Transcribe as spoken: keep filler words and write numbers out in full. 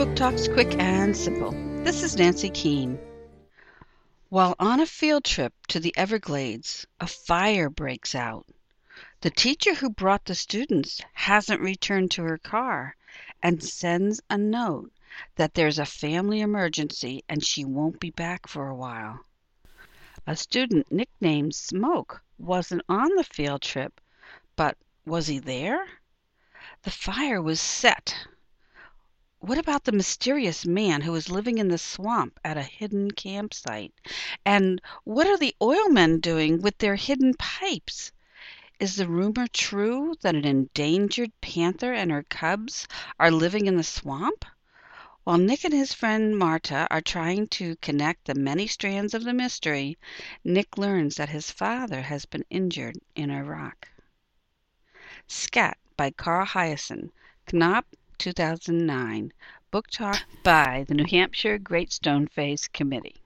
Book Talks Quick and Simple. This is Nancy Keene. While on a field trip to the Everglades, a fire breaks out. The teacher who brought the students hasn't returned to her car and sends a note that there's a family emergency and she won't be back for a while. A student nicknamed Smoke wasn't on the field trip, but was he there? The fire was set. What about the mysterious man who is living in the swamp at a hidden campsite? And what are the oilmen doing with their hidden pipes? Is the rumor true that an endangered panther and her cubs are living in the swamp? While Nick and his friend Marta are trying to connect the many strands of the mystery, Nick learns that his father has been injured in Iraq. Scat by Carl Hiaasen, Knopf, two thousand nine, book talk by the New Hampshire Great Stone Face Committee.